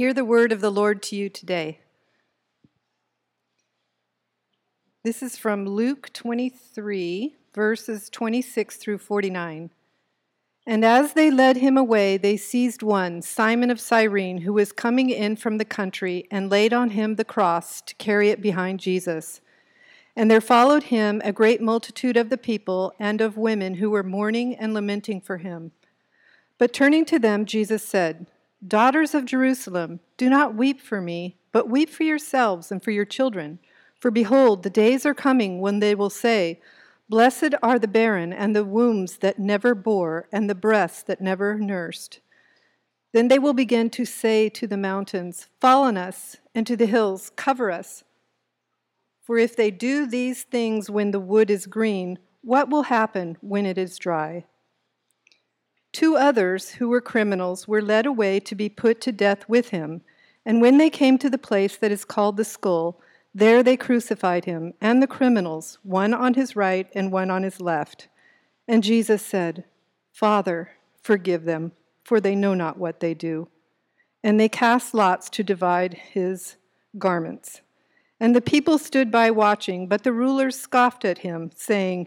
Hear the word of the Lord to you today. This is from Luke 23, verses 26 through 49. And as they led him away, they seized one, Simon of Cyrene, who was coming in from the country, and laid on him the cross to carry it behind Jesus. And there followed him a great multitude of the people and of women who were mourning and lamenting for him. But turning to them, Jesus said, Daughters of Jerusalem, do not weep for me, but weep for yourselves and for your children. For behold, the days are coming when they will say, Blessed are the barren and the wombs that never bore and the breasts that never nursed. Then they will begin to say to the mountains, Fall on us, and to the hills, cover us. For if they do these things when the wood is green, what will happen when it is dry? Two others who were criminals were led away to be put to death with him. And when they came to the place that is called the Skull, there they crucified him and the criminals, one on his right and one on his left. And Jesus said, Father, forgive them, for they know not what they do. And they cast lots to divide his garments. And the people stood by watching, but the rulers scoffed at him, saying,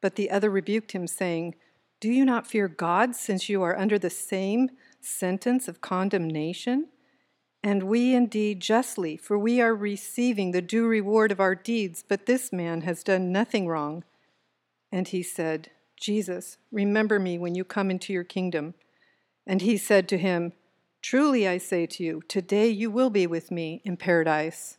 But the other rebuked him, saying, Do you not fear God, since you are under the same sentence of condemnation? And we indeed justly, for we are receiving the due reward of our deeds, but this man has done nothing wrong. And he said, Jesus, remember me when you come into your kingdom. And he said to him, Truly I say to you, today you will be with me in paradise.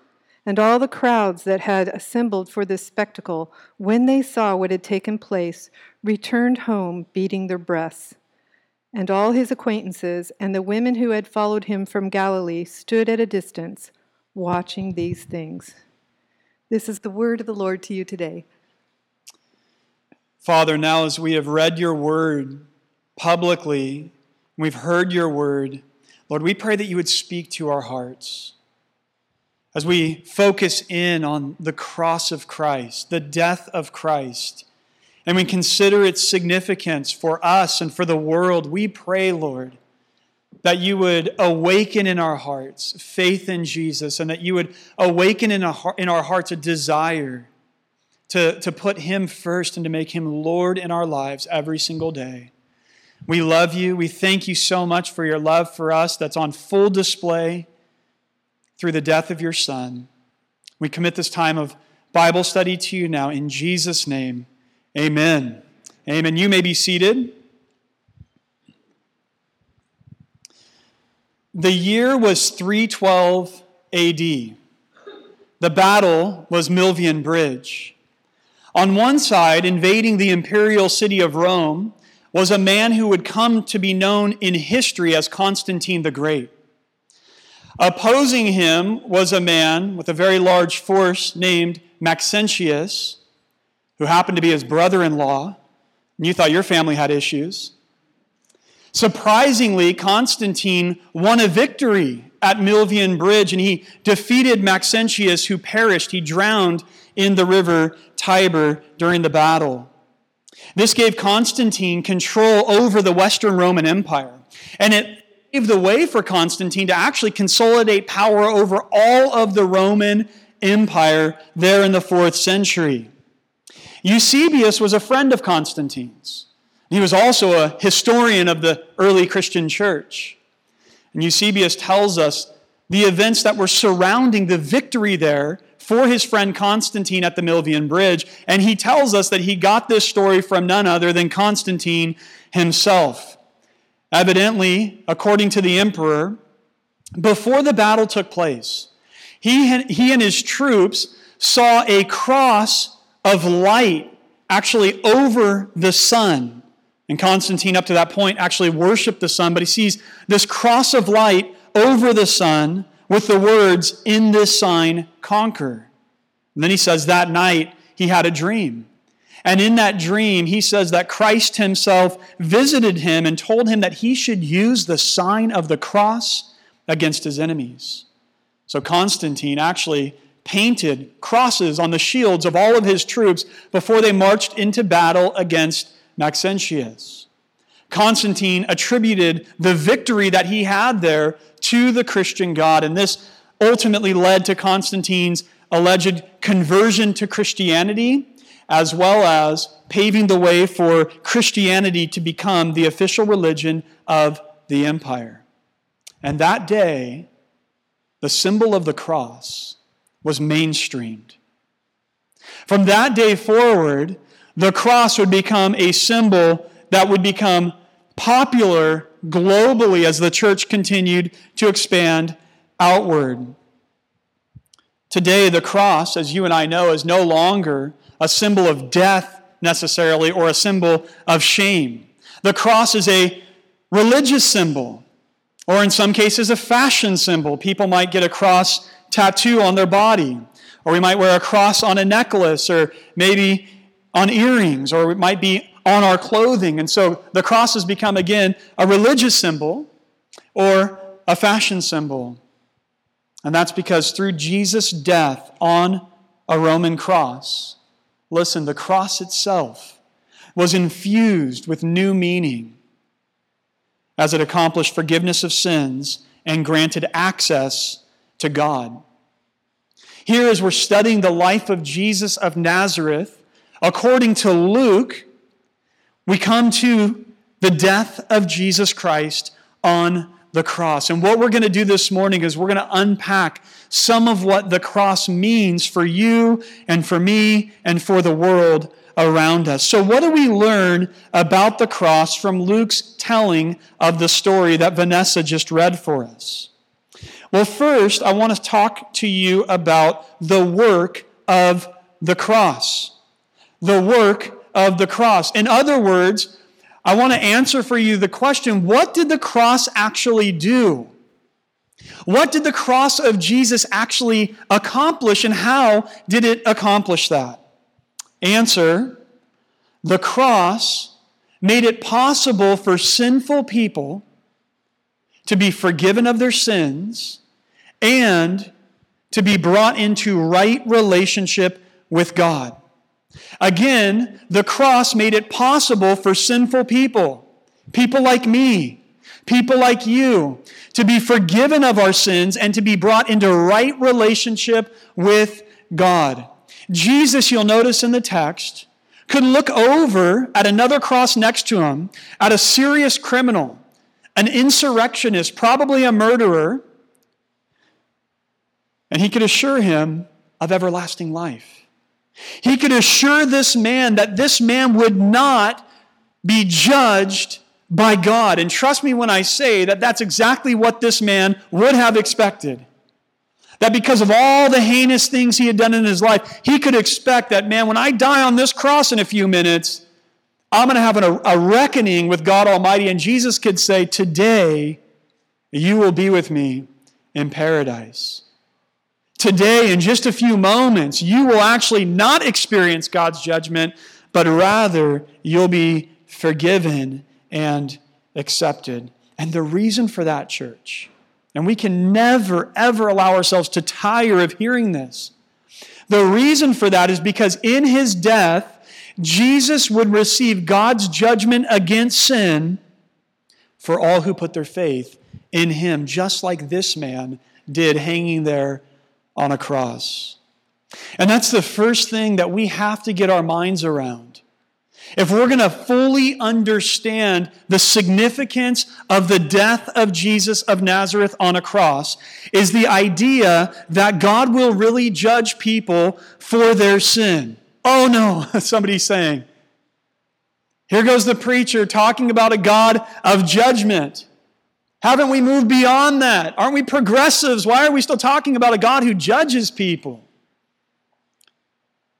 And all the crowds that had assembled for this spectacle, when they saw what had taken place, returned home beating their breasts. And all his acquaintances and the women who had followed him from Galilee stood at a distance, watching these things. This is the word of the Lord to you today. Father, now as we have read your word publicly, we've heard your word, Lord, we pray that you would speak to our hearts. As we focus in on the cross of Christ, the death of Christ, and we consider its significance for us and for the world, we pray, Lord, that you would awaken in our hearts faith in Jesus, and that you would awaken in our hearts a desire to put him first and to make him Lord in our lives every single day. We love you. We thank you so much for your love for us that's on full display through the death of your Son. We commit this time of Bible study to you now in Jesus' name. Amen. Amen. You may be seated. The year was 312 AD. The battle was Milvian Bridge. On one side, invading the imperial city of Rome, was a man who would come to be known in history as Constantine the Great. Opposing him was a man with a very large force named Maxentius, who happened to be his brother-in-law, and you thought your family had issues. Surprisingly, Constantine won a victory at Milvian Bridge, and he defeated Maxentius, who perished. He drowned in the river Tiber during the battle. This gave Constantine control over the Western Roman Empire, and it gave the way for Constantine to actually consolidate power over all of the Roman Empire there in the 4th century. Eusebius was a friend of Constantine's. He was also a historian of the early Christian church. And Eusebius tells us the events that were surrounding the victory there for his friend Constantine at the Milvian Bridge. And he tells us that he got this story from none other than Constantine himself. Evidently, according to the emperor, before the battle took place, he and his troops saw a cross of light actually over the sun. And Constantine, up to that point, actually worshiped the sun, but he sees this cross of light over the sun with the words, "In this sign, conquer." And then he says that night he had a dream. And in that dream, he says that Christ himself visited him and told him that he should use the sign of the cross against his enemies. So Constantine actually painted crosses on the shields of all of his troops before they marched into battle against Maxentius. Constantine attributed the victory that he had there to the Christian God, and this ultimately led to Constantine's alleged conversion to Christianity, as well as paving the way for Christianity to become the official religion of the empire. And that day, the symbol of the cross was mainstreamed. From that day forward, the cross would become a symbol that would become popular globally as the church continued to expand outward. Today, the cross, as you and I know, is no longer a symbol of death necessarily or a symbol of shame. The cross is a religious symbol, or in some cases a fashion symbol. People might get a cross tattoo on their body, or we might wear a cross on a necklace, or maybe on earrings, or it might be on our clothing. And so the cross has become, again, a religious symbol or a fashion symbol. And that's because through Jesus' death on a Roman cross, listen, the cross itself was infused with new meaning as it accomplished forgiveness of sins and granted access to God. Here, as we're studying the life of Jesus of Nazareth, according to Luke, we come to the death of Jesus Christ on the cross. And what we're going to do this morning is we're going to unpack some of what the cross means for you and for me and for the world around us. So what do we learn about the cross from Luke's telling of the story that Vanessa just read for us? Well, first, I want to talk to you about the work of the cross. The work of the cross. In other words, I want to answer for you the question, what did the cross actually do? What did the cross of Jesus actually accomplish, and how did it accomplish that? Answer, the cross made it possible for sinful people to be forgiven of their sins and to be brought into right relationship with God. Again, the cross made it possible for sinful people, people like me, people like you, to be forgiven of our sins and to be brought into right relationship with God. Jesus, you'll notice in the text, could look over at another cross next to him, at a serious criminal, an insurrectionist, probably a murderer, and he could assure him of everlasting life. He could assure this man that this man would not be judged by God. And trust me when I say that that's exactly what this man would have expected. That because of all the heinous things he had done in his life, he could expect that, man, when I die on this cross in a few minutes, I'm going to have a reckoning with God Almighty. And Jesus could say, today, you will be with me in paradise. Today, in just a few moments, you will actually not experience God's judgment, but rather you'll be forgiven and accepted. And the reason for that, church, and we can never, ever allow ourselves to tire of hearing this. The reason for that is because in his death, Jesus would receive God's judgment against sin for all who put their faith in him, just like this man did hanging there on a cross. And that's the first thing that we have to get our minds around. If we're going to fully understand the significance of the death of Jesus of Nazareth on a cross, is the idea that God will really judge people for their sin. Oh no, somebody's saying, here goes the preacher talking about a God of judgment. Haven't we moved beyond that? Aren't we progressives? Why are we still talking about a God who judges people?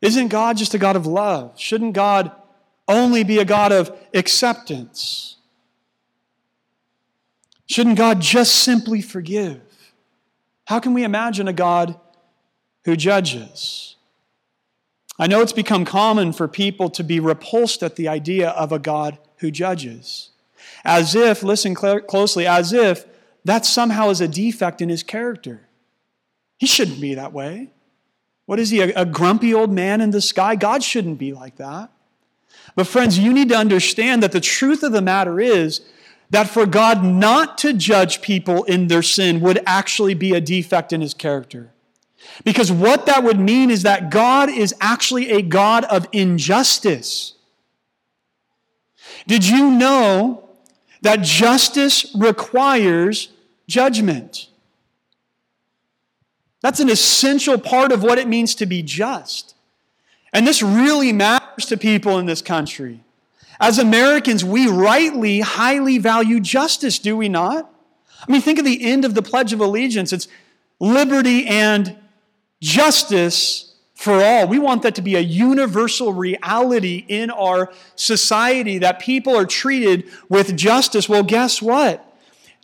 Isn't God just a God of love? Shouldn't God only be a God of acceptance? Shouldn't God just simply forgive? How can we imagine a God who judges? I know it's become common for people to be repulsed at the idea of a God who judges. As if, listen closely, as if that somehow is a defect in his character. He shouldn't be that way. What is he, a grumpy old man in the sky? God shouldn't be like that. But friends, you need to understand that the truth of the matter is that for God not to judge people in their sin would actually be a defect in his character. Because what that would mean is that God is actually a God of injustice. Did you know that justice requires judgment? That's an essential part of what it means to be just. And this really matters to people in this country. As Americans, we rightly, highly value justice, do we not? I mean, think of the end of the Pledge of Allegiance. It's liberty and justice for all. We want that to be a universal reality in our society, that people are treated with justice. Well, guess what?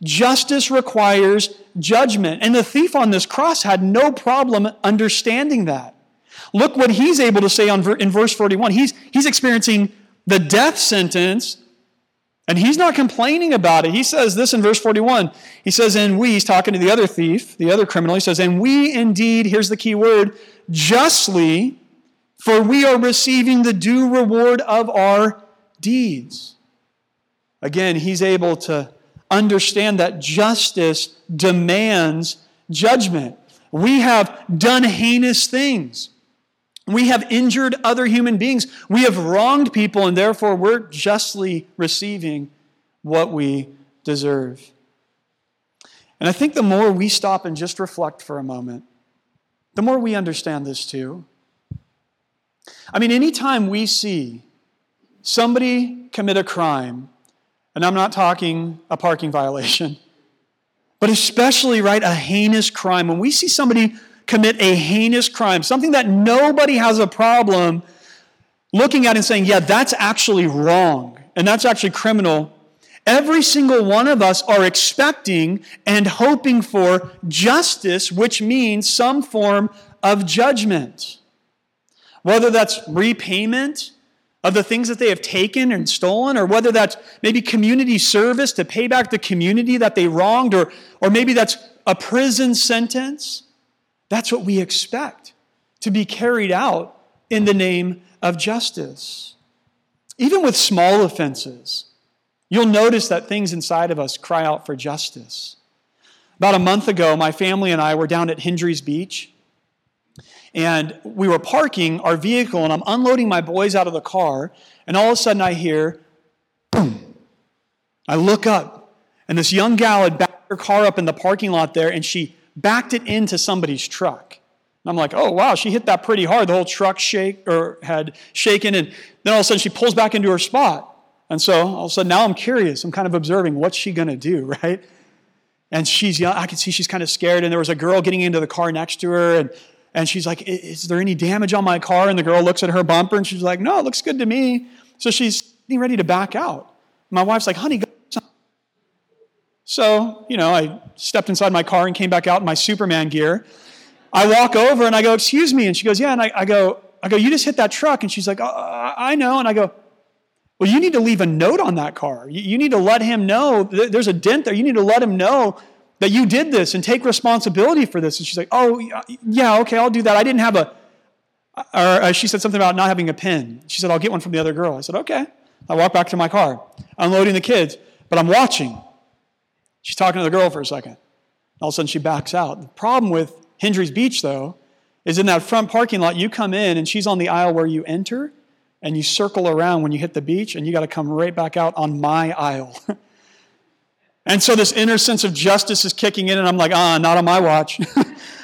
Justice requires judgment. And the thief on this cross had no problem understanding that. Look what he's able to say in verse 41. He's experiencing the death sentence, and he's not complaining about it. He says this in verse 41. He says, and we, he's talking to the other thief, the other criminal, he says, and we indeed, here's the key word, justly, for we are receiving the due reward of our deeds. Again, he's able to understand that justice demands judgment. We have done heinous things. We have injured other human beings. We have wronged people, and therefore we're justly receiving what we deserve. And I think the more we stop and just reflect for a moment, the more we understand this too. I mean, anytime we see somebody commit a crime, and I'm not talking a parking violation, but especially, right, a heinous crime. When we see somebody commit a heinous crime, something that nobody has a problem looking at and saying, yeah, that's actually wrong and that's actually criminal, every single one of us are expecting and hoping for justice, which means some form of judgment. Whether that's repayment of the things that they have taken and stolen, or whether that's maybe community service to pay back the community that they wronged, or maybe that's a prison sentence. That's what we expect to be carried out in the name of justice. Even with small offenses, you'll notice that things inside of us cry out for justice. About a month ago, my family and I were down at Hendry's Beach, and we were parking our vehicle, and I'm unloading my boys out of the car, and all of a sudden I hear, boom. I look up, and this young gal had backed her car up in the parking lot there, and she backed it into somebody's truck. And I'm like, oh, wow, she hit that pretty hard. The whole truck had shaken, and then all of a sudden she pulls back into her spot. And so all of a sudden now I'm curious. I'm kind of observing, what's she going to do, right? And she's young. I can see she's kind of scared, and there was a girl getting into the car next to her, and she's like, is there any damage on my car? And the girl looks at her bumper, and she's like, no, it looks good to me. So she's getting ready to back out. My wife's like, honey, go. So, I stepped inside my car and came back out in my Superman gear. I walk over, and I go, excuse me. And she goes, yeah. And I go, you just hit that truck. And she's like, oh, I know. And I go, well, you need to leave a note on that car. You need to let him know. There's a dent there. You need to let him know that you did this and take responsibility for this. And she's like, oh, yeah, okay, I'll do that. I didn't have she said something about not having a pen. She said, I'll get one from the other girl. I said, okay. I walked back to my car, unloading the kids, but I'm watching. She's talking to the girl for a second. All of a sudden, she backs out. The problem with Hendry's Beach, though, is in that front parking lot, you come in, and she's on the aisle where you enter, and you circle around when you hit the beach, and you got to come right back out on my aisle. And so this inner sense of justice is kicking in, and I'm like, not on my watch.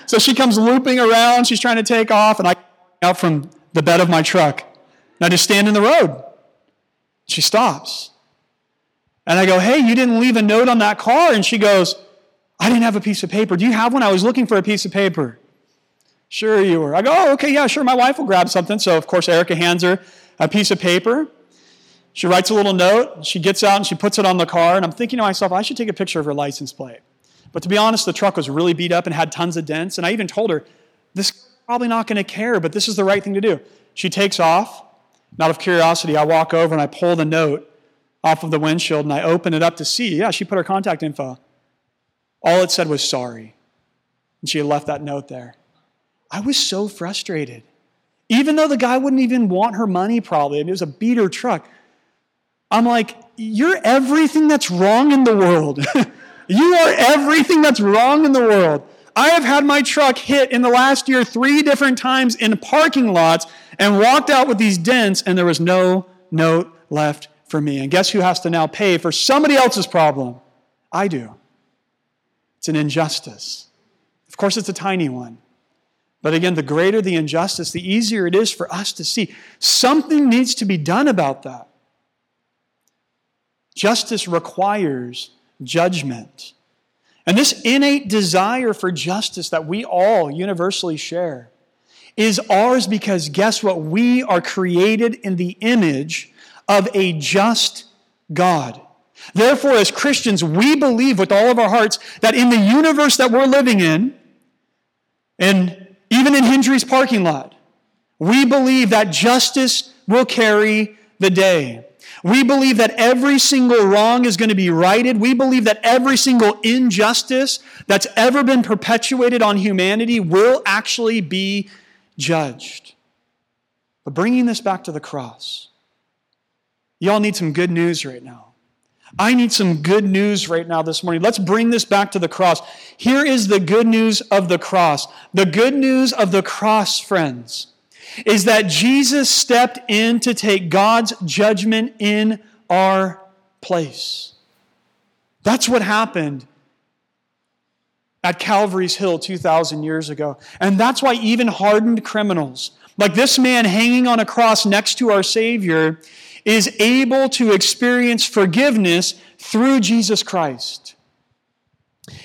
So she comes looping around, she's trying to take off, and I come out from the bed of my truck. And I just stand in the road. She stops. And I go, hey, you didn't leave a note on that car. And she goes, I didn't have a piece of paper. Do you have one? I was looking for a piece of paper. Sure you were. I go, oh, okay, yeah, sure, my wife will grab something. So, of course, Erica hands her a piece of paper. She writes a little note. She gets out and she puts it on the car. And I'm thinking to myself, I should take a picture of her license plate. But to be honest, the truck was really beat up and had tons of dents. And I even told her, this is probably not going to care, but this is the right thing to do. She takes off. Out of curiosity, I walk over and I pull the note off of the windshield, and I open it up to see, yeah, she put her contact info. All it said was sorry. And she had left that note there. I was so frustrated. Even though the guy wouldn't even want her money, probably. I mean, it was a beater truck. I'm like, you're everything that's wrong in the world. You are everything that's wrong in the world. I have had my truck hit in the last year 3 different times in parking lots and walked out with these dents, and there was no note left for me. And guess who has to now pay for somebody else's problem? I do. It's an injustice. Of course, it's a tiny one. But again, the greater the injustice, the easier it is for us to see. Something needs to be done about that. Justice requires judgment. And this innate desire for justice that we all universally share is ours because, guess what? We are created in the image of a just God. Therefore, as Christians, we believe with all of our hearts that in the universe that we're living in, and even in Hendry's parking lot, we believe that justice will carry the day. We believe that every single wrong is going to be righted. We believe that every single injustice that's ever been perpetuated on humanity will actually be judged. But bringing this back to the cross, y'all need some good news right now. I need some good news right now this morning. Let's bring this back to the cross. Here is the good news of the cross. The good news of the cross, friends, is that Jesus stepped in to take God's judgment in our place. That's what happened at Calvary's Hill 2,000 years ago. And that's why even hardened criminals, like this man hanging on a cross next to our Savior, is able to experience forgiveness through Jesus Christ.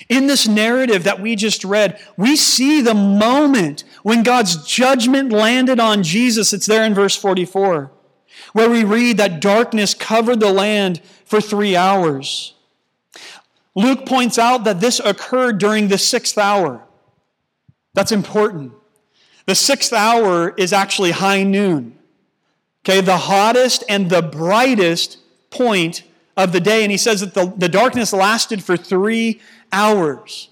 In this narrative that we just read, we see the moment when God's judgment landed on Jesus. It's there in verse 44, where we read that darkness covered the land for 3 hours. Luke points out that this occurred during the 6th hour. That's important. The 6th hour is actually high noon. Okay, the hottest and the brightest point of the day. And he says that the darkness lasted for 3 hours.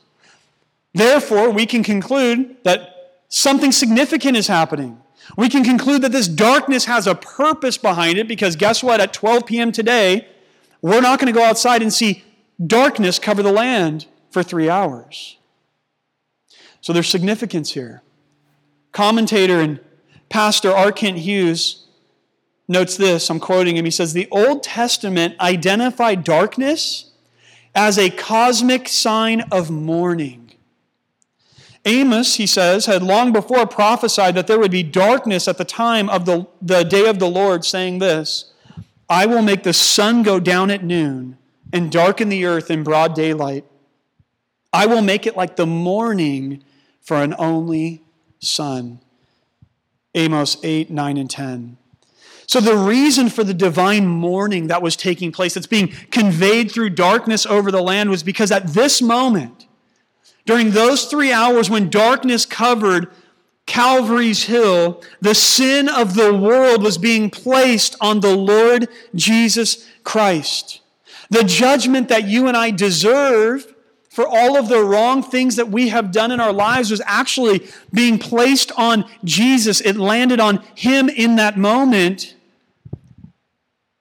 Therefore, we can conclude that something significant is happening. We can conclude that this darkness has a purpose behind it, because guess what? At 12 p.m. today, we're not going to go outside and see darkness cover the land for 3 hours. So there's significance here. Commentator and pastor R. Kent Hughes notes this, I'm quoting him, he says, the Old Testament identified darkness as a cosmic sign of mourning. Amos, he says, had long before prophesied that there would be darkness at the time of the day of the Lord, saying this, I will make the sun go down at noon and darken the earth in broad daylight. I will make it like the morning for an only son. Amos 8, 9, and 10. So the reason for the divine mourning that was taking place, that's being conveyed through darkness over the land, was because at this moment, during those 3 hours when darkness covered Calvary's Hill, the sin of the world was being placed on the Lord Jesus Christ. The judgment that you and I deserve for all of the wrong things that we have done in our lives was actually being placed on Jesus. It landed on Him in that moment,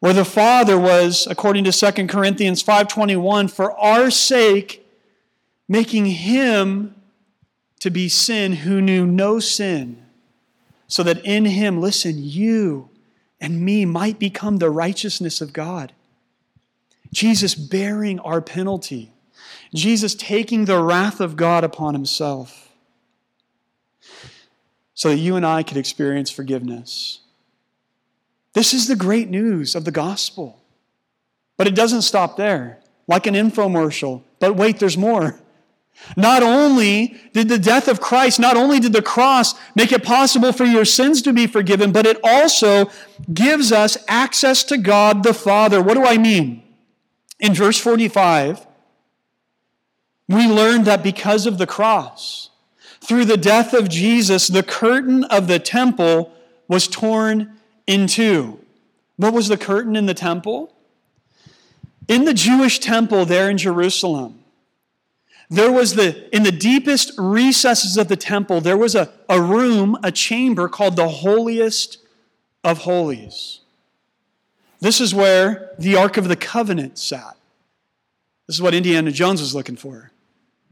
where the Father was, according to 2 Corinthians 5:21, for our sake, making Him to be sin who knew no sin, so that in Him, listen, you and me might become the righteousness of God. Jesus bearing our penalty. Jesus taking the wrath of God upon himself so that you and I could experience forgiveness. This is the great news of the gospel. But it doesn't stop there, like an infomercial. But wait, there's more. Not only did the death of Christ, not only did the cross make it possible for your sins to be forgiven, but it also gives us access to God the Father. What do I mean? In verse 45, we learned that because of the cross, through the death of Jesus, the curtain of the temple was torn in two. What was the curtain in the temple? In the Jewish temple there in Jerusalem, there was in the deepest recesses of the temple, there was a room, a chamber called the Holiest of Holies. This is where the Ark of the Covenant sat. This is what Indiana Jones was looking for.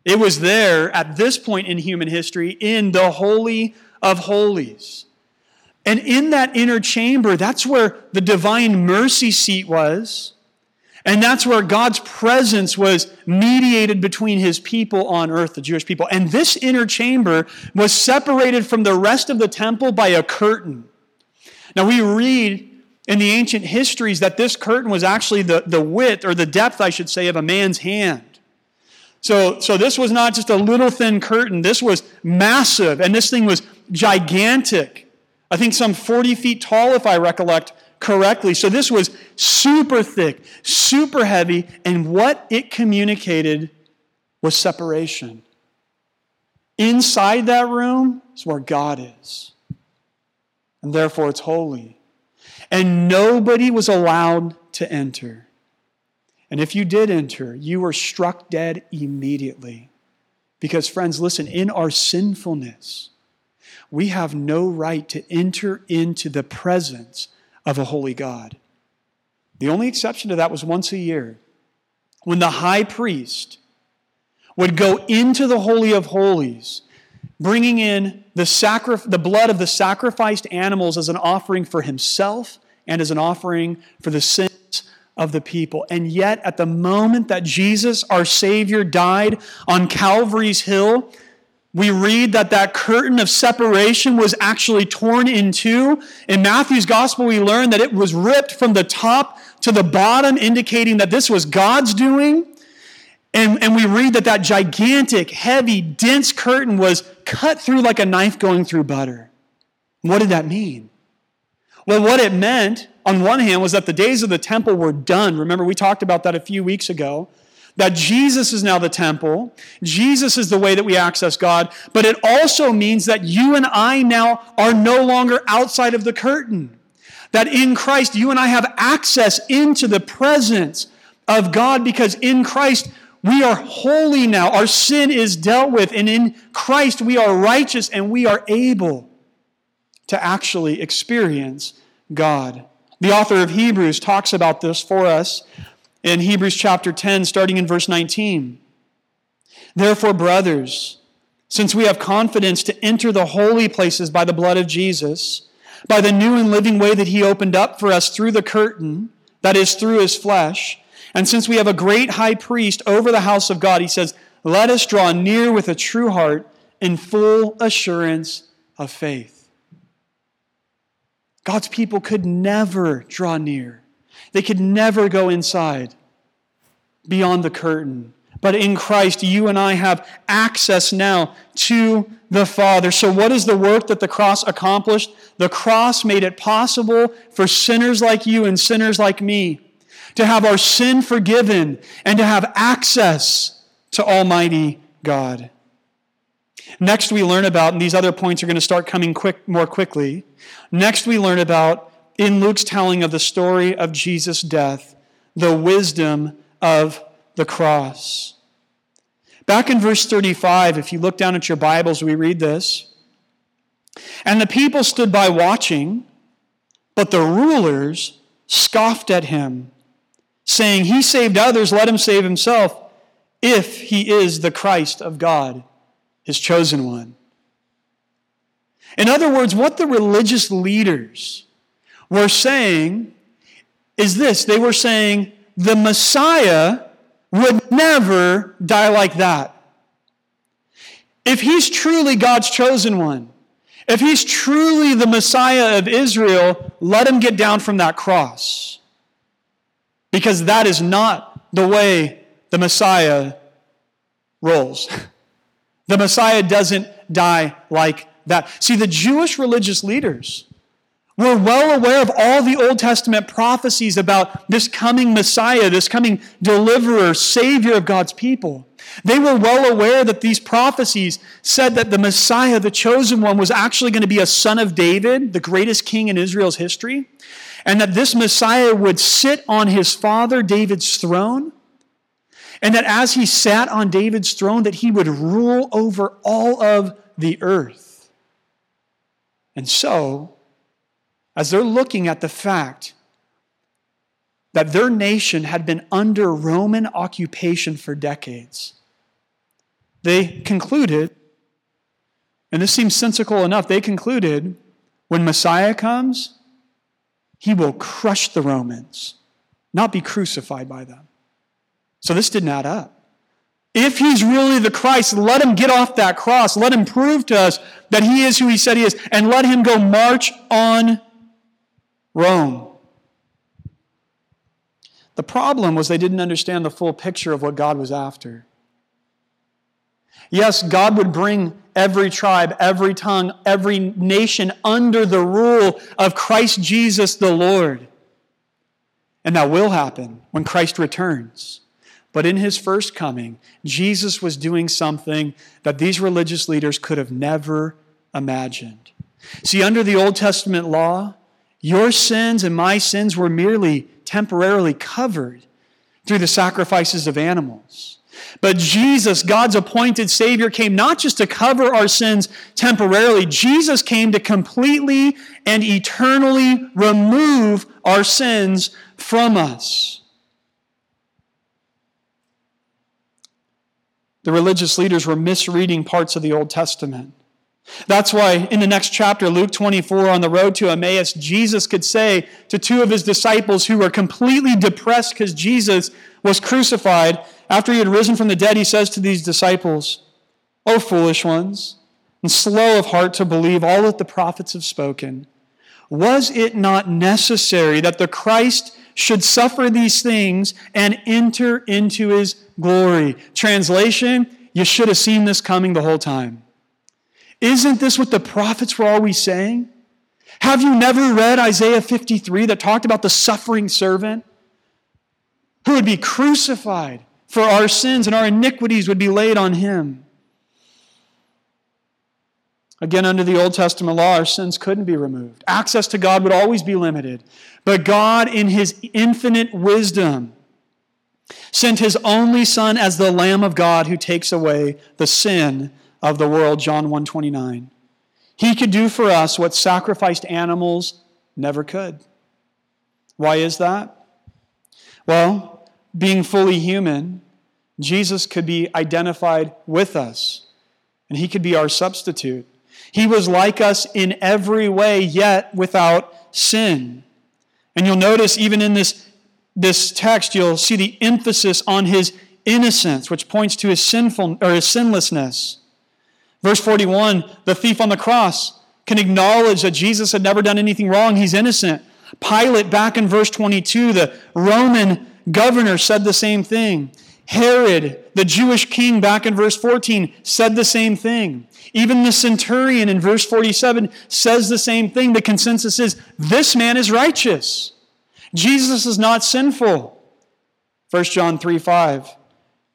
It was there at this point in human history in the Holy of Holies. And in that inner chamber, that's where the divine mercy seat was. And that's where God's presence was mediated between his people on earth, the Jewish people. And this inner chamber was separated from the rest of the temple by a curtain. Now we read in the ancient histories that this curtain was actually the width, or the depth, I should say, of a man's hand. So this was not just a little thin curtain. This was massive, and this thing was gigantic. I think some 40 feet tall, if I recollect correctly. So this was super thick, super heavy, and what it communicated was separation. Inside that room is where God is, and therefore it's holy. And nobody was allowed to enter. And if you did enter, you were struck dead immediately. Because friends, listen, in our sinfulness, we have no right to enter into the presence of a holy God. The only exception to that was once a year, when the high priest would go into the Holy of Holies, bringing in the blood of the sacrificed animals as an offering for himself and as an offering for the sins of the people. And yet, at the moment that Jesus, our Savior, died on Calvary's Hill, we read that curtain of separation was actually torn in two. In Matthew's gospel, we learn that it was ripped from the top to the bottom, indicating that this was God's doing. And we read that gigantic, heavy, dense curtain was cut through like a knife going through butter. What did that mean? Well, what it meant, on one hand, was that the days of the temple were done. Remember, we talked about that a few weeks ago. That Jesus is now the temple. Jesus is the way that we access God. But it also means that you and I now are no longer outside of the curtain. That in Christ, you and I have access into the presence of God, because in Christ, we are holy now. Our sin is dealt with. And in Christ, we are righteous, and we are able to actually experience God. The author of Hebrews talks about this for us. In Hebrews chapter 10, starting in verse 19. Therefore, brothers, since we have confidence to enter the holy places by the blood of Jesus, by the new and living way that he opened up for us through the curtain, that is, through his flesh, and since we have a great high priest over the house of God, he says, let us draw near with a true heart in full assurance of faith. God's people could never draw near. They could never go inside beyond the curtain. But in Christ, you and I have access now to the Father. So what is the work that the cross accomplished? The cross made it possible for sinners like you and sinners like me to have our sin forgiven and to have access to Almighty God. Next we learn about, and these other points are going to start coming more quickly. Next we learn about, in Luke's telling of the story of Jesus' death, the wisdom of the cross. Back in verse 35, if you look down at your Bibles, we read this. And the people stood by watching, but the rulers scoffed at him, saying, he saved others, let him save himself, if he is the Christ of God, his chosen one. In other words, what the religious leaders were saying is this. They were saying the Messiah would never die like that. If he's truly God's chosen one, if he's truly the Messiah of Israel, let him get down from that cross. Because that is not the way the Messiah rolls. The Messiah doesn't die like that. See, the Jewish religious leaders were well aware of all the Old Testament prophecies about this coming Messiah, this coming deliverer, Savior of God's people. They were well aware that these prophecies said that the Messiah, the chosen one, was actually going to be a son of David, the greatest king in Israel's history, and that this Messiah would sit on his father David's throne, and that as he sat on David's throne, that he would rule over all of the earth. And so, as they're looking at the fact that their nation had been under Roman occupation for decades, they concluded, and this seems sensical enough, they concluded, when Messiah comes, he will crush the Romans, not be crucified by them. So this didn't add up. If he's really the Christ, let him get off that cross. Let him prove to us that he is who he said he is, and let him go march on Rome. The problem was they didn't understand the full picture of what God was after. Yes, God would bring every tribe, every tongue, every nation under the rule of Christ Jesus the Lord. And that will happen when Christ returns. But in his first coming, Jesus was doing something that these religious leaders could have never imagined. See, under the Old Testament law, your sins and my sins were merely temporarily covered through the sacrifices of animals. But Jesus, God's appointed Savior, came not just to cover our sins temporarily. Jesus came to completely and eternally remove our sins from us. The religious leaders were misreading parts of the Old Testament. That's why in the next chapter, Luke 24, on the road to Emmaus, Jesus could say to two of his disciples who were completely depressed because Jesus was crucified, after he had risen from the dead, he says to these disciples, "O foolish ones, and slow of heart to believe all that the prophets have spoken, was it not necessary that the Christ should suffer these things and enter into his glory?" Translation, you should have seen this coming the whole time. Isn't this what the prophets were always saying? Have you never read Isaiah 53 that talked about the suffering servant who would be crucified for our sins and our iniquities would be laid on him? Again, under the Old Testament law, our sins couldn't be removed. Access to God would always be limited. But God, in his infinite wisdom, sent his only Son as the Lamb of God who takes away the sin of the world, John 1:29. He could do for us what sacrificed animals never could. Why is that? Well, being fully human, Jesus could be identified with us, and he could be our substitute. He was like us in every way, yet without sin. And you'll notice even in this text, you'll see the emphasis on his innocence, which points to his sinlessness. Verse 41, the thief on the cross can acknowledge that Jesus had never done anything wrong. He's innocent. Pilate, back in verse 22, the Roman governor, said the same thing. Herod, the Jewish king, back in verse 14, said the same thing. Even the centurion in verse 47 says the same thing. The consensus is, this man is righteous. Jesus is not sinful. 1 John 3:5,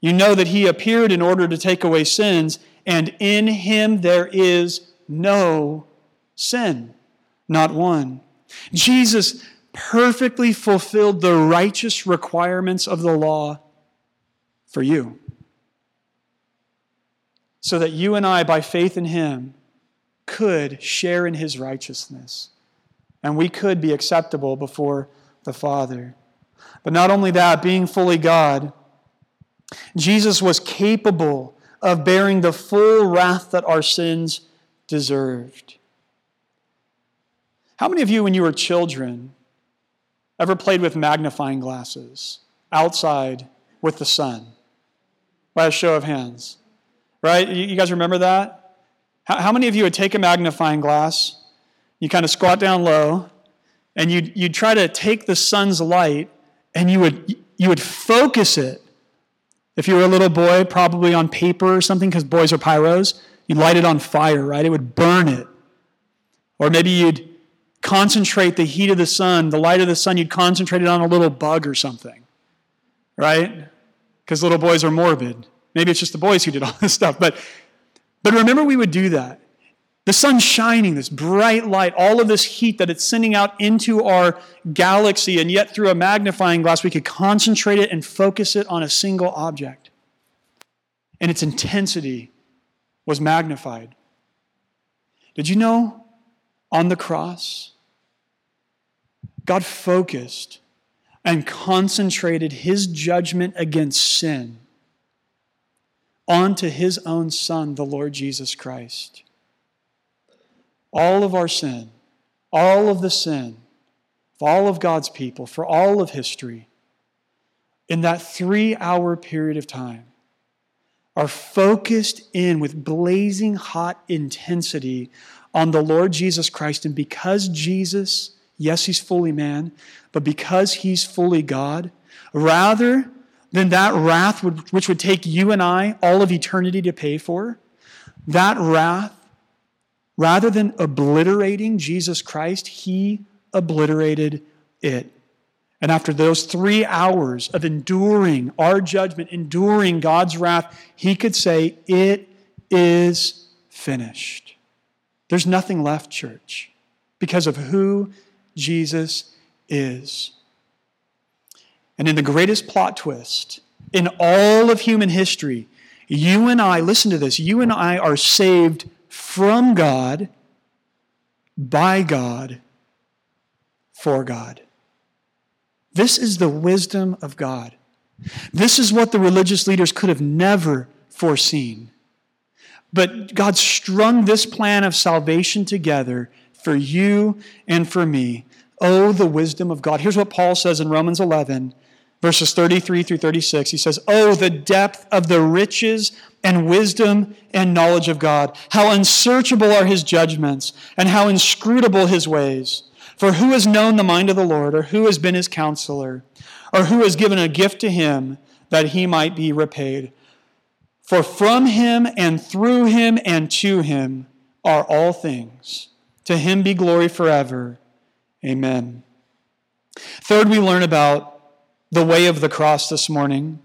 you know that he appeared in order to take away sins, and in him there is no sin, not one. Jesus perfectly fulfilled the righteous requirements of the law for you, so that you and I, by faith in him, could share in his righteousness, and we could be acceptable before the Father. But not only that, being fully God, Jesus was capable of bearing the full wrath that our sins deserved. How many of you, when you were children, ever played with magnifying glasses outside with the sun? By a show of hands, right? You guys remember that? How many of you would take a magnifying glass, you kind of squat down low, and you'd try to take the sun's light, and you would focus it. If you were a little boy, probably on paper or something, because boys are pyros, you'd light it on fire, right? It would burn it. Or maybe you'd concentrate the heat of the sun, the light of the sun, you'd concentrate it on a little bug or something, right? Because little boys are morbid. Maybe it's just the boys who did all this stuff. But remember, we would do that. The sun's shining, this bright light, all of this heat that it's sending out into our galaxy, and yet through a magnifying glass, we could concentrate it and focus it on a single object. And its intensity was magnified. Did you know on the cross, God focused and concentrated his judgment against sin onto his own Son, the Lord Jesus Christ? All of our sin, all of the sin, for all of God's people, for all of history, in that 3-hour period of time, are focused in with blazing hot intensity on the Lord Jesus Christ. And because Jesus, yes, he's fully man, but because he's fully God, rather than that wrath which would take you and I all of eternity to pay for, that wrath, rather than obliterating Jesus Christ, he obliterated it. And after those 3 hours of enduring our judgment, enduring God's wrath, he could say, "It is finished." There's nothing left, church, because of who Jesus is. And in the greatest plot twist in all of human history, you and I, listen to this, you and I are saved from God, by God, for God. This is the wisdom of God. This is what the religious leaders could have never foreseen. But God strung this plan of salvation together for you and for me. Oh, the wisdom of God. Here's what Paul says in Romans 11, verses 33 through 36. He says, "Oh, the depth of the riches and wisdom and knowledge of God. How unsearchable are his judgments, and how inscrutable his ways. For who has known the mind of the Lord, or who has been his counselor, or who has given a gift to him that he might be repaid? For from him and through him and to him are all things. To him be glory forever. Amen." Third, we learn about the way of the cross this morning.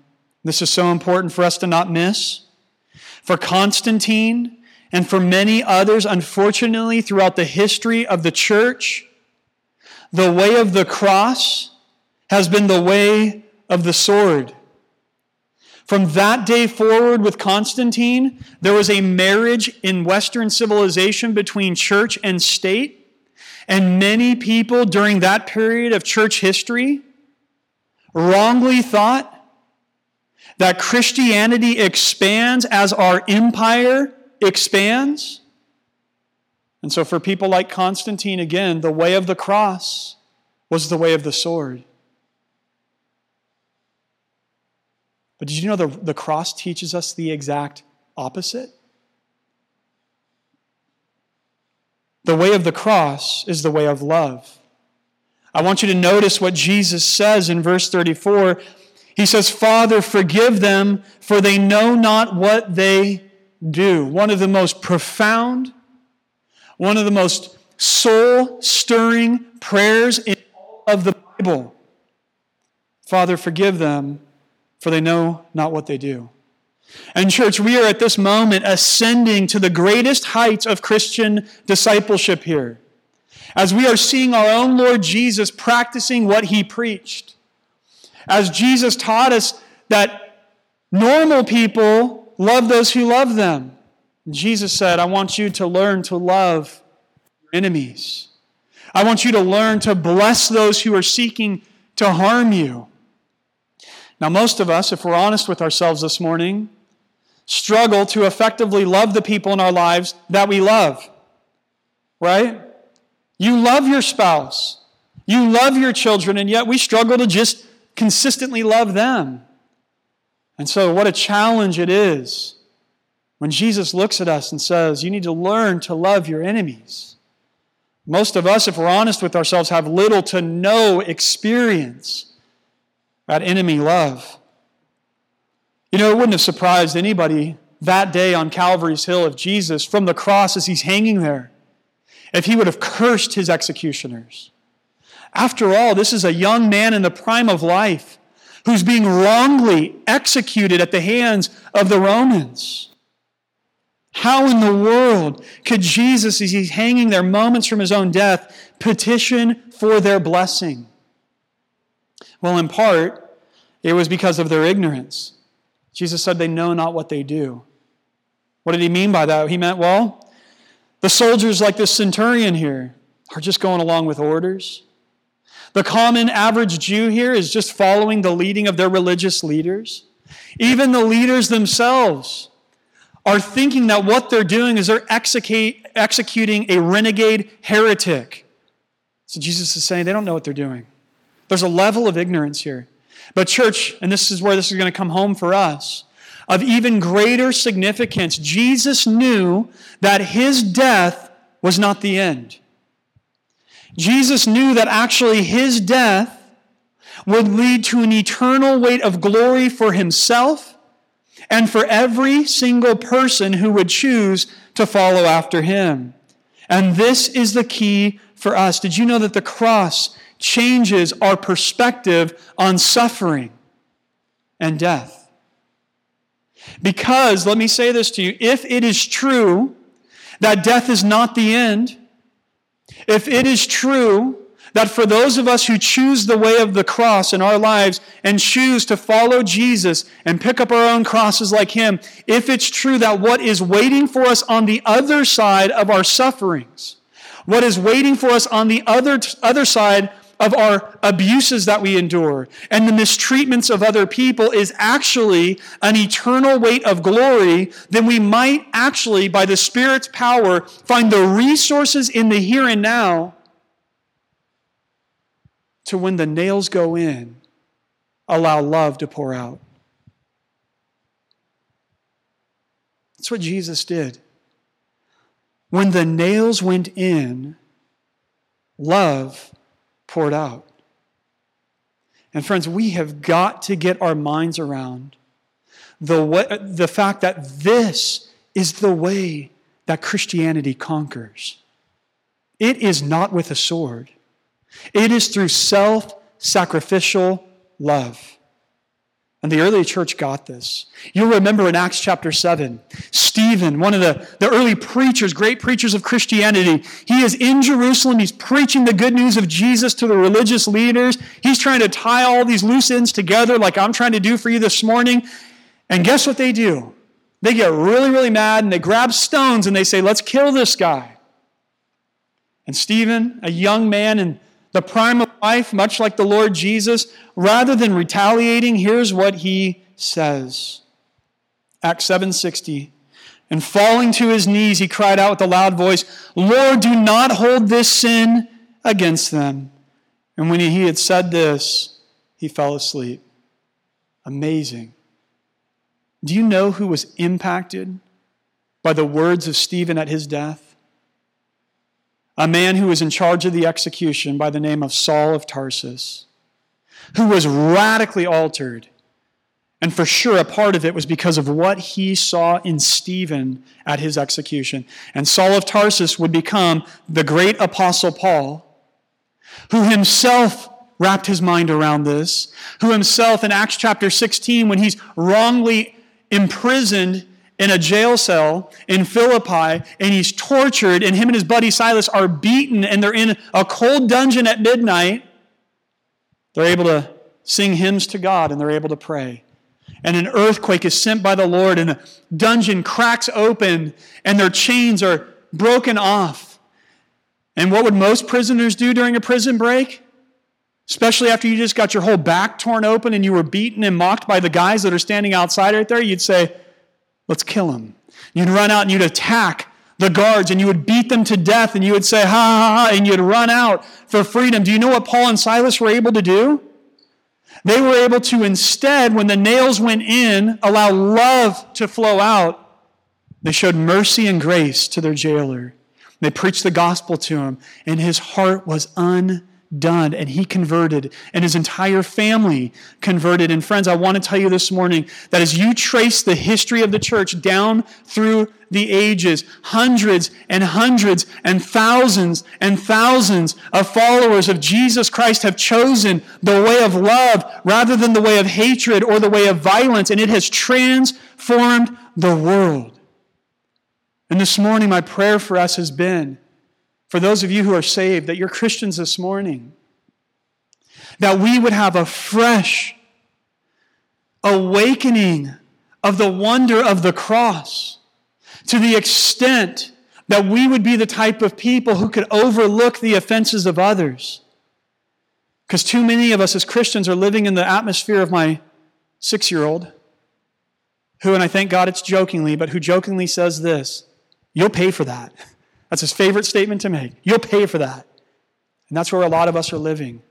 This is so important for us to not miss. For Constantine and for many others, unfortunately, throughout the history of the church, the way of the cross has been the way of the sword. From that day forward with Constantine, there was a marriage in Western civilization between church and state. And many people during that period of church history wrongly thought that Christianity expands as our empire expands. And so for people like Constantine, again, the way of the cross was the way of the sword. But did you know the cross teaches us the exact opposite? The way of the cross is the way of love. I want you to notice what Jesus says in verse 34. He says, "Father, forgive them, for they know not what they do." One of the most profound, one of the most soul-stirring prayers in all of the Bible. Father, forgive them, for they know not what they do. And church, we are at this moment ascending to the greatest heights of Christian discipleship here, as we are seeing our own Lord Jesus practicing what he preached. As Jesus taught us that normal people love those who love them. Jesus said, "I want you to learn to love your enemies. I want you to learn to bless those who are seeking to harm you." Now, most of us, if we're honest with ourselves this morning, struggle to effectively love the people in our lives that we love, right? You love your spouse. You love your children, and yet we struggle to just consistently love them. And so what a challenge it is when Jesus looks at us and says, you need to learn to love your enemies. Most of us, if we're honest with ourselves, have little to no experience at enemy love. You know, it wouldn't have surprised anybody that day on Calvary's Hill if Jesus, from the cross as he's hanging there, if he would have cursed his executioners. After all, this is a young man in the prime of life who's being wrongly executed at the hands of the Romans. How in the world could Jesus, as he's hanging there moments from his own death, petition for their blessing? Well, in part, it was because of their ignorance. Jesus said, they know not what they do. What did he mean by that? He meant, well, the soldiers like this centurion here are just going along with orders. The common average Jew here is just following the leading of their religious leaders. Even the leaders themselves are thinking that what they're doing is they're executing a renegade heretic. So Jesus is saying they don't know what they're doing. There's a level of ignorance here. But church, and this is where this is going to come home for us, of even greater significance, Jesus knew that his death was not the end. Jesus knew that actually his death would lead to an eternal weight of glory for himself and for every single person who would choose to follow after him. And this is the key for us. Did you know that the cross changes our perspective on suffering and death? Because, let me say this to you, if it is true that death is not the end, if it is true that for those of us who choose the way of the cross in our lives and choose to follow Jesus and pick up our own crosses like him, if it's true that what is waiting for us on the other side of our sufferings, what is waiting for us on the other side of our abuses that we endure and the mistreatments of other people is actually an eternal weight of glory, then we might actually, by the Spirit's power, find the resources in the here and now to, when the nails go in, allow love to pour out. That's what Jesus did. When the nails went in, love poured out. And friends, we have got to get our minds around the fact that this is the way that Christianity conquers. It is not with a sword. It is through self-sacrificial love. And the early church got this. You'll remember in Acts chapter 7, Stephen, one of the early preachers, great preachers of Christianity, he is in Jerusalem. He's preaching the good news of Jesus to the religious leaders. He's trying to tie all these loose ends together like I'm trying to do for you this morning. And guess what they do? They get really, really mad, and they grab stones and they say, let's kill this guy. And Stephen, a young man in the prime of life, much like the Lord Jesus, rather than retaliating, here's what he says. Acts 7:60. And falling to his knees, he cried out with a loud voice, Lord, do not hold this sin against them. And when he had said this, he fell asleep. Amazing. Do you know who was impacted by the words of Stephen at his death? A man who was in charge of the execution by the name of Saul of Tarsus, who was radically altered. And for sure, a part of it was because of what he saw in Stephen at his execution. And Saul of Tarsus would become the great apostle Paul, who himself wrapped his mind around this, who himself in Acts chapter 16, when he's wrongly imprisoned in a jail cell in Philippi, and he's tortured, and him and his buddy Silas are beaten, and they're in a cold dungeon at midnight. They're able to sing hymns to God, and they're able to pray. And an earthquake is sent by the Lord, and the dungeon cracks open, and their chains are broken off. And what would most prisoners do during a prison break? Especially after you just got your whole back torn open, and you were beaten and mocked by the guys that are standing outside right there, you'd say, let's kill him. You'd run out and you'd attack the guards, and you would beat them to death, and you would say, ha, ha, ha, and you'd run out for freedom. Do you know what Paul and Silas were able to do? They were able to instead, when the nails went in, allow love to flow out. They showed mercy and grace to their jailer. They preached the gospel to him, and his heart was undone, and he converted, and his entire family converted. And friends, I want to tell you this morning that as you trace the history of the church down through the ages, hundreds and hundreds and thousands of followers of Jesus Christ have chosen the way of love rather than the way of hatred or the way of violence, and it has transformed the world. And this morning, my prayer for us has been, for those of you who are saved, that you're Christians this morning, that we would have a fresh awakening of the wonder of the cross, to the extent that we would be the type of people who could overlook the offenses of others. Because too many of us as Christians are living in the atmosphere of my 6-year-old, who, and I thank God it's jokingly, but who jokingly says this, "You'll pay for that." That's his favorite statement to make. You'll pay for that. And that's where a lot of us are living.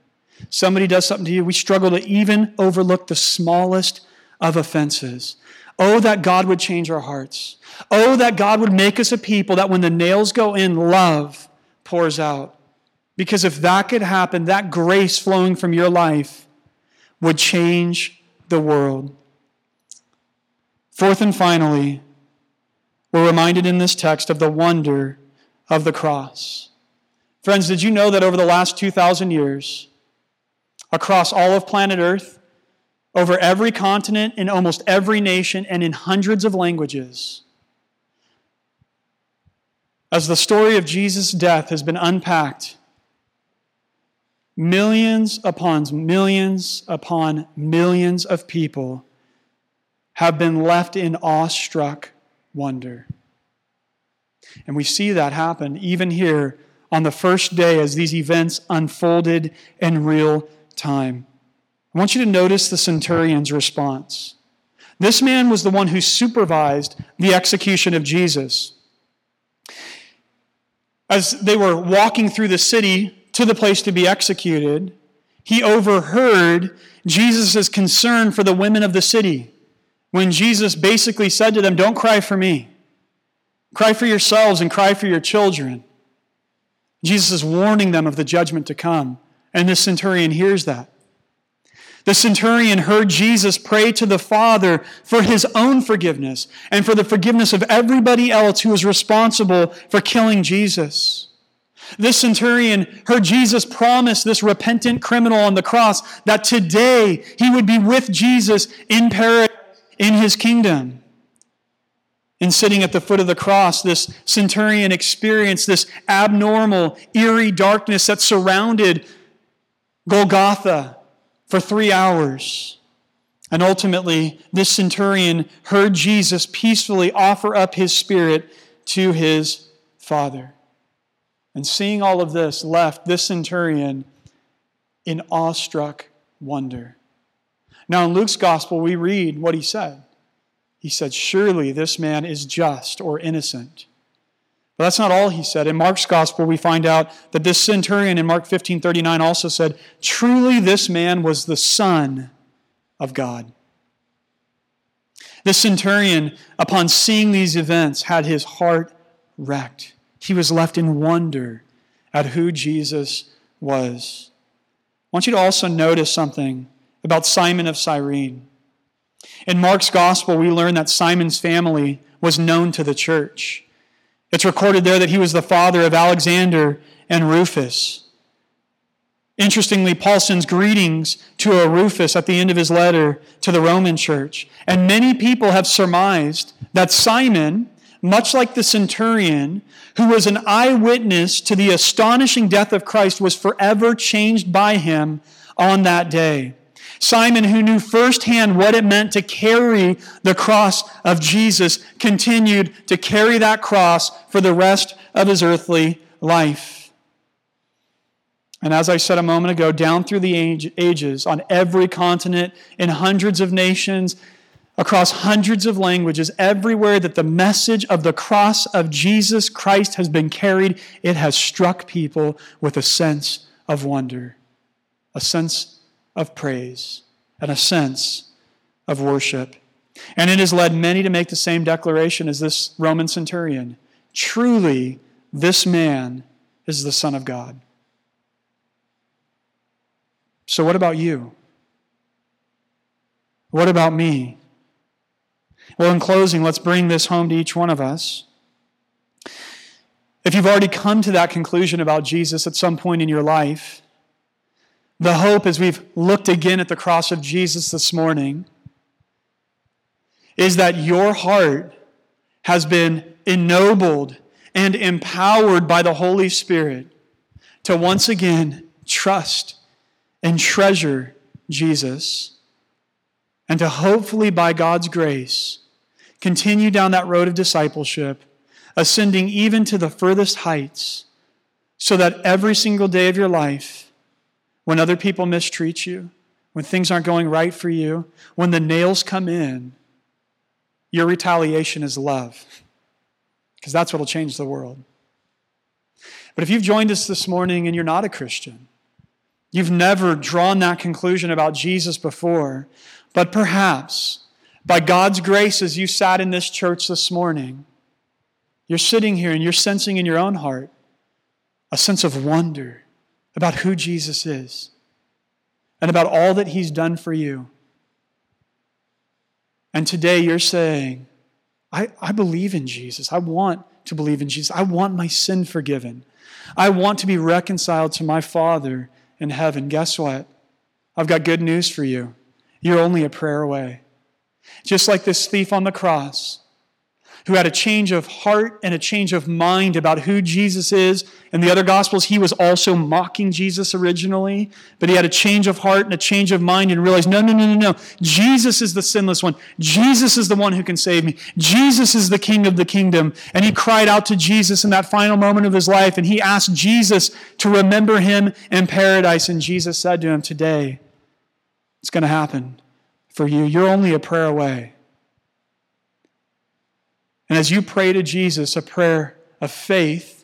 Somebody does something to you, we struggle to even overlook the smallest of offenses. Oh, that God would change our hearts. Oh, that God would make us a people that when the nails go in, love pours out. Because if that could happen, that grace flowing from your life would change the world. Fourth and finally, we're reminded in this text of the wonder of the cross. Friends, did you know that over the last 2,000 years, across all of planet Earth, over every continent, in almost every nation, and in hundreds of languages, as the story of Jesus' death has been unpacked, millions upon millions upon millions of people have been left in awestruck wonder. And we see that happen even here on the first day as these events unfolded in real time. I want you to notice the centurion's response. This man was the one who supervised the execution of Jesus. As they were walking through the city to the place to be executed, he overheard Jesus' concern for the women of the city when Jesus basically said to them, "Don't cry for me. Cry for yourselves and cry for your children." Jesus is warning them of the judgment to come, and this centurion hears that. The centurion heard Jesus pray to the Father for his own forgiveness and for the forgiveness of everybody else who was responsible for killing Jesus. This centurion heard Jesus promise this repentant criminal on the cross that today he would be with Jesus in paradise, in his kingdom. And sitting at the foot of the cross, this centurion experienced this abnormal, eerie darkness that surrounded Golgotha for 3 hours. And ultimately, this centurion heard Jesus peacefully offer up his spirit to his Father. And seeing all of this left this centurion in awestruck wonder. Now in Luke's gospel, we read what he said. He said, "Surely this man is just," or innocent. But that's not all he said. In Mark's gospel, we find out that this centurion in Mark 15:39 also said, "Truly this man was the Son of God." This centurion, upon seeing these events, had his heart wrecked. He was left in wonder at who Jesus was. I want you to also notice something about Simon of Cyrene. In Mark's gospel, we learn that Simon's family was known to the church. It's recorded there that he was the father of Alexander and Rufus. Interestingly, Paul sends greetings to a Rufus at the end of his letter to the Roman church. And many people have surmised that Simon, much like the centurion, who was an eyewitness to the astonishing death of Christ, was forever changed by him on that day. Simon, who knew firsthand what it meant to carry the cross of Jesus, continued to carry that cross for the rest of his earthly life. And as I said a moment ago, down through the ages, on every continent, in hundreds of nations, across hundreds of languages, everywhere that the message of the cross of Jesus Christ has been carried, it has struck people with a sense of wonder, a sense of praise, and a sense of worship. And it has led many to make the same declaration as this Roman centurion. Truly, this man is the Son of God. So what about you? What about me? Well, in closing, let's bring this home to each one of us. If you've already come to that conclusion about Jesus at some point in your life, the hope as we've looked again at the cross of Jesus this morning is that your heart has been ennobled and empowered by the Holy Spirit to once again trust and treasure Jesus, and to hopefully, by God's grace, continue down that road of discipleship, ascending even to the furthest heights, so that every single day of your life, when other people mistreat you, when things aren't going right for you, when the nails come in, your retaliation is love, because that's what will change the world. But if you've joined us this morning and you're not a Christian, you've never drawn that conclusion about Jesus before, but perhaps by God's grace, as you sat in this church this morning, you're sitting here and you're sensing in your own heart a sense of wonder about who Jesus is and about all that He's done for you. And today you're saying, I believe in Jesus. I want to believe in Jesus. I want my sin forgiven. I want to be reconciled to my Father in heaven. Guess what? I've got good news for you. You're only a prayer away. Just like this thief on the cross who had a change of heart and a change of mind about who Jesus is. In the other Gospels, he was also mocking Jesus originally, but he had a change of heart and a change of mind and realized, no. Jesus is the sinless one. Jesus is the one who can save me. Jesus is the King of the kingdom. And he cried out to Jesus in that final moment of his life, and he asked Jesus to remember him in paradise. And Jesus said to him, today, it's going to happen for you. You're only a prayer away. And as you pray to Jesus, a prayer of faith,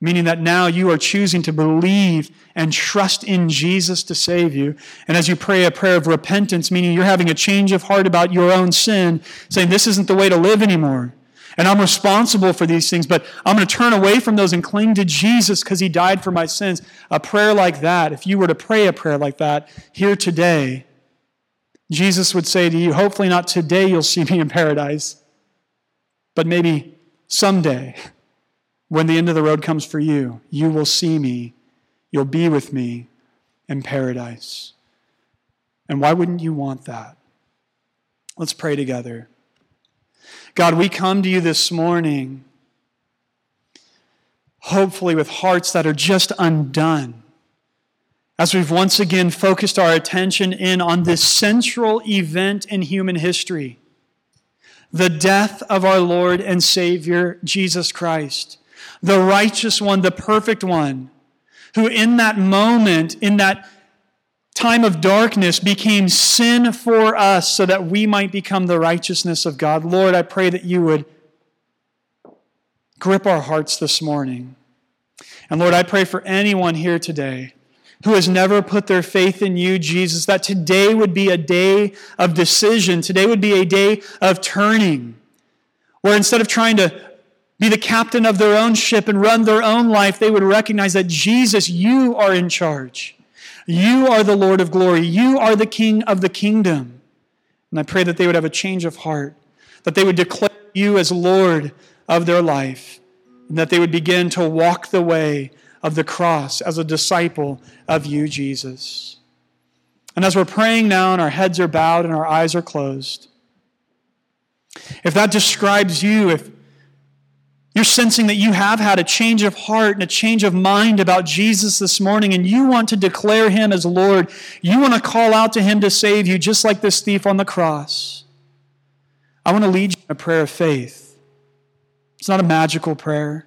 meaning that now you are choosing to believe and trust in Jesus to save you. And as you pray a prayer of repentance, meaning you're having a change of heart about your own sin, saying this isn't the way to live anymore. And I'm responsible for these things, but I'm going to turn away from those and cling to Jesus because He died for my sins. A prayer like that, if you were to pray a prayer like that here today, Jesus would say to you, hopefully not today you'll see me in paradise, but maybe someday when the end of the road comes for you, you will see me, you'll be with me in paradise. And why wouldn't you want that? Let's pray together. God, we come to you this morning, hopefully with hearts that are just undone, as we've once again focused our attention in on this central event in human history, the death of our Lord and Savior, Jesus Christ, the righteous one, the perfect one, who in that moment, in that time of darkness, became sin for us so that we might become the righteousness of God. Lord, I pray that you would grip our hearts this morning. And Lord, I pray for anyone here today who has never put their faith in you, Jesus, that today would be a day of decision. Today would be a day of turning, where instead of trying to be the captain of their own ship and run their own life, they would recognize that Jesus, you are in charge. You are the Lord of glory. You are the King of the kingdom. And I pray that they would have a change of heart, that they would declare you as Lord of their life, and that they would begin to walk the way of the cross as a disciple of you, Jesus. And as we're praying now and our heads are bowed and our eyes are closed, if that describes you, if you're sensing that you have had a change of heart and a change of mind about Jesus this morning, and you want to declare Him as Lord. You want to call out to Him to save you, just like this thief on the cross. I want to lead you in a prayer of faith. It's not a magical prayer.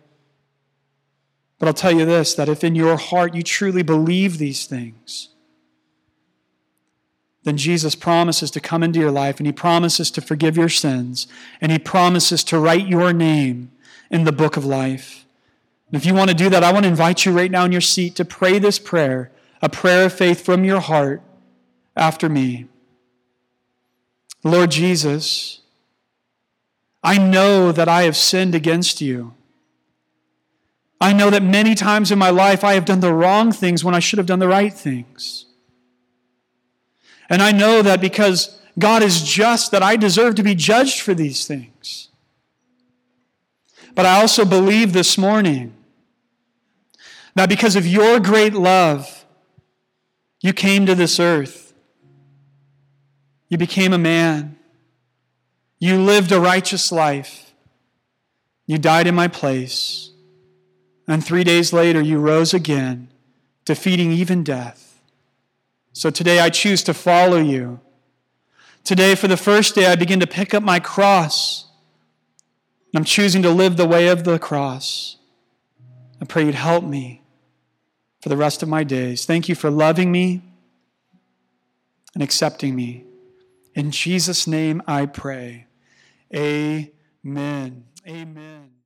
But I'll tell you this, that if in your heart you truly believe these things, then Jesus promises to come into your life, and he promises to forgive your sins, and he promises to write your name in the book of life. And if you want to do that, I want to invite you right now in your seat to pray this prayer, a prayer of faith from your heart after me. Lord Jesus, I know that I have sinned against you. I know that many times in my life I have done the wrong things when I should have done the right things. And I know that because God is just, that I deserve to be judged for these things. But I also believe this morning that because of your great love, you came to this earth. You became a man. You lived a righteous life. You died in my place. And 3 days later, you rose again, defeating even death. So today I choose to follow you. Today, for the first day, I begin to pick up my cross. I'm choosing to live the way of the cross. I pray you'd help me for the rest of my days. Thank you for loving me and accepting me. In Jesus' name I pray. Amen. Amen.